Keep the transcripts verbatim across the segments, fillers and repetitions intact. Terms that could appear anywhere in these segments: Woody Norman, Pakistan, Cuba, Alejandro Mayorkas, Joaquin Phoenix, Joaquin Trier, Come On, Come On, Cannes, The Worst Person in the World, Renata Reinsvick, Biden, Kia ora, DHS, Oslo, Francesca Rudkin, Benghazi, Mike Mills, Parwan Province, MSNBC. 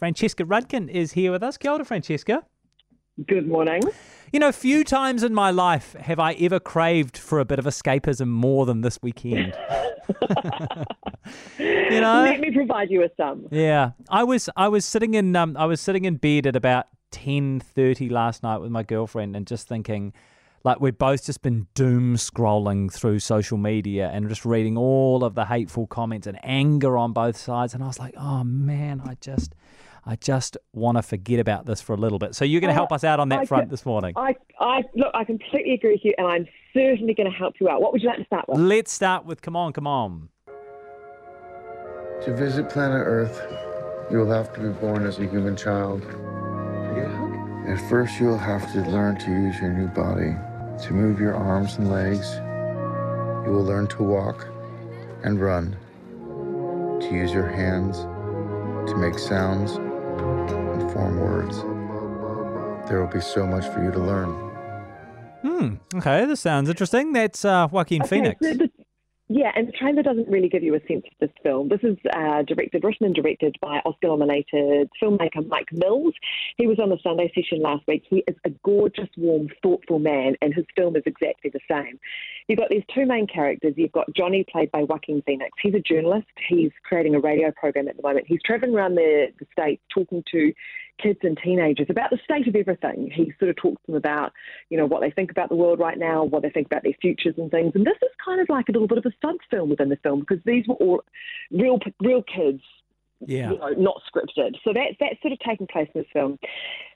much. Francesca Rudkin is here with us. Kia ora, Francesca. Good morning. You know, few times in my life have I ever craved for a bit of escapism more than this weekend. You know, let me provide you with some. Yeah, I was I was sitting in um I was sitting in bed at about ten thirty last night with my girlfriend, and just thinking, like, we've both just been doom scrolling through social media and just reading all of the hateful comments and anger on both sides, and I was like, oh man, I just. I just want to forget about this for a little bit. So you're going to help us out on that I, front this morning. I, I, look, I completely agree with you, and I'm certainly going to help you out. What would you like to start with? Let's start with Come On, Come On. To visit planet Earth, you will have to be born as a human child. At first, you'll have to learn to use your new body, to move your arms and legs. You will learn to walk and run, to use your hands, to make sounds, and form words. There will be so much for you to learn. Hmm. Okay, this sounds interesting. That's uh, Joaquin okay, Phoenix. So the, yeah, and the trailer doesn't really give you a sense of this film. This is uh, directed, written and directed by Oscar-nominated filmmaker Mike Mills. He was on the Sunday Session last week. He is a gorgeous, warm, thoughtful man, and his film is exactly the same. You've got these two main characters. You've got Johnny, played by Joaquin Phoenix. He's a journalist. He's creating a radio program at the moment. He's travelling around the, the States talking to kids and teenagers about the state of everything. He sort of talks to them about, you know, what they think about the world right now, what they think about their futures and things. And this is kind of like a little bit of a stunt film within the film, because these were all real, real kids, yeah, you know, not scripted. So that, that's sort of taking place in this film.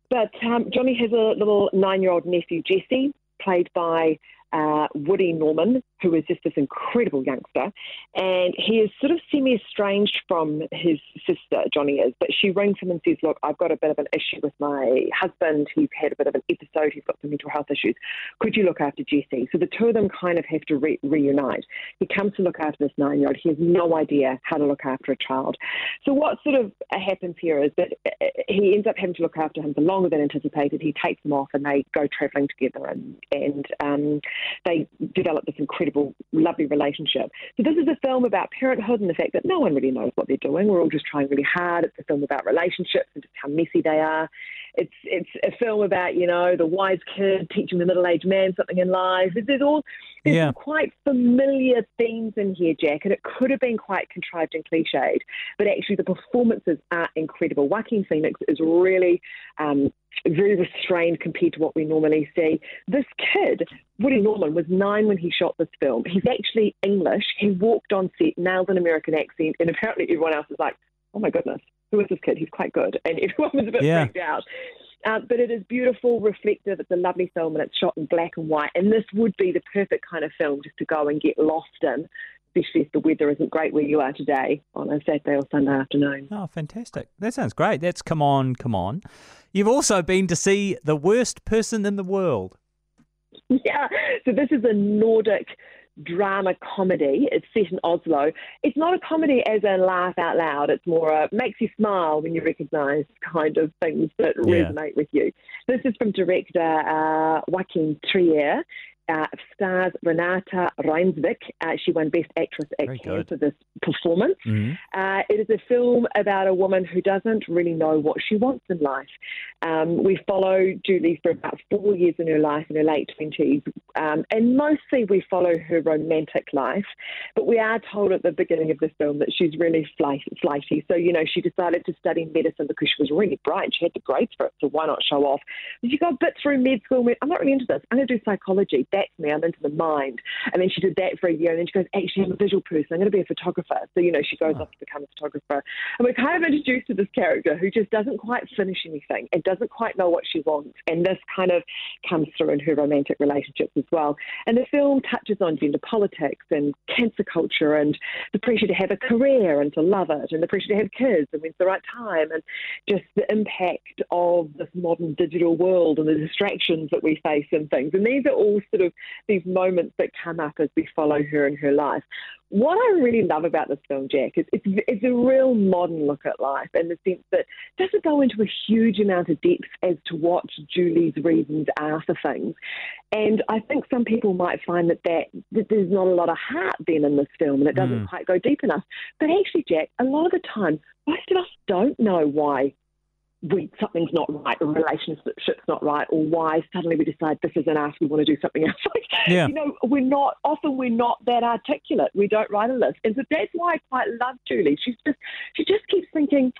But um, Johnny has a little nine-year-old nephew, Jesse, played by uh, Woody Norman, who is just this incredible youngster. And he is sort of semi-estranged from his sister, Johnny is, but she rings him and says, look, I've got a bit of an issue with my husband. He's had a bit of an episode. He's got some mental health issues. Could you look after Jesse? So the two of them kind of have to re- reunite. He comes to look after this nine-year-old. He has no idea how to look after a child. So what sort of happens here is that he ends up having to look after him for longer than anticipated. He takes them off and they go travelling together, and, and um, they develop this incredible lovely relationship. So this is a film about parenthood and the fact that no one really knows what they're doing. We're all just trying really hard. It's a film about relationships and just how messy they are. It's it's a film about, you know, the wise kid teaching the middle-aged man something in life. There's all there's yeah. quite familiar themes in here, Jack, and it could have been quite contrived and cliched, but actually the performances are incredible. Joaquin Phoenix is really um, very restrained compared to what we normally see. This kid, Woody Norman, was nine when he shot this film. He's actually English. He walked on set, nailed an American accent, and apparently everyone else is like, oh my goodness, who is this kid? He's quite good. And everyone was a bit yeah. freaked out. Uh, but it is beautiful, reflective. It's a lovely film, and it's shot in black and white. And this would be the perfect kind of film just to go and get lost in, especially if the weather isn't great where you are today on a Saturday or Sunday afternoon. Oh, fantastic. That sounds great. That's Come On, Come On. You've also been to see The Worst Person in the World. Yeah. So this is a Nordic drama comedy. It's set in Oslo. It's not a comedy as a laugh out loud. It's more a makes you smile when you recognise kind of things that yeah. resonate with you. This is from director uh, Joaquin Trier. Uh, stars Renata Reinsvick. Uh, she won Best Actress at Cannes for this performance. Mm-hmm. Uh, it is a film about a woman who doesn't really know what she wants in life. Um, we follow Julie for about four years in her life, in her late twenties, um, and mostly we follow her romantic life. But we are told at the beginning of the film that she's really flighty. So, you know, she decided to study medicine because she was really bright and she had the grades for it, so why not show off? But she got a bit through med school and went, I'm not really into this. I'm going to do psychology. That's me, I'm into the mind. And then she did that for a year, and then she goes, actually, I'm a visual person, I'm going to be a photographer. So, you know, she goes oh. off to become a photographer. And we're kind of introduced to this character who just doesn't quite finish anything and doesn't quite know what she wants. And this kind of comes through in her romantic relationships as well. And the film touches on gender politics and cancer culture and the pressure to have a career and to love it and the pressure to have kids and when's the right time and just the impact of this modern digital world and the distractions that we face and things. And these are all sort of these moments that come up as we follow her in her life. What I really love about this film, Jack, is it's, it's a real modern look at life in the sense that it doesn't go into a huge amount of depth as to what Julie's reasons are for things. And I think some people might find that, that, that there's not a lot of heart then in this film and it doesn't mm. quite go deep enough. But actually, Jack, a lot of the time, most of us don't know why we something's not right, a relationship's not right, or why suddenly we decide this isn't us, we want to do something else. Like, yeah. You know, we're not, often we're not that articulate. We don't write a list. And so that's why I quite love Julie. She's just, she just keeps thinking,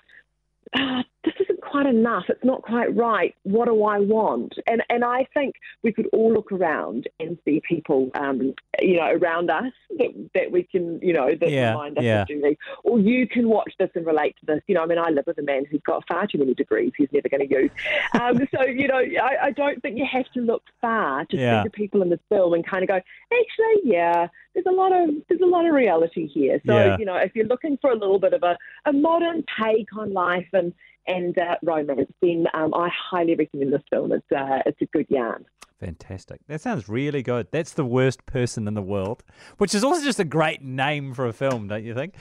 oh, this isn't quite enough. It's not quite right. What do I want? And and I think we could all look around and see people, um, you know, around us that, that we can, you know, that yeah, remind us yeah. of Julie. Or you can watch this and relate to this. You know, I mean, I live with a man who's got far too many degrees he's never going to use. Um, so, you know, I, I don't think you have to look far to yeah. see the people in this film and kind of go, actually, yeah, there's a lot of there's a lot of reality here. So, yeah. you know, if you're looking for a little bit of a, a modern take on life and and uh, romance, then um, I highly recommend this film. It's, uh, it's a good yarn. Fantastic. That sounds really good. That's The Worst Person in the World, which is also just a great name for a film, don't you think?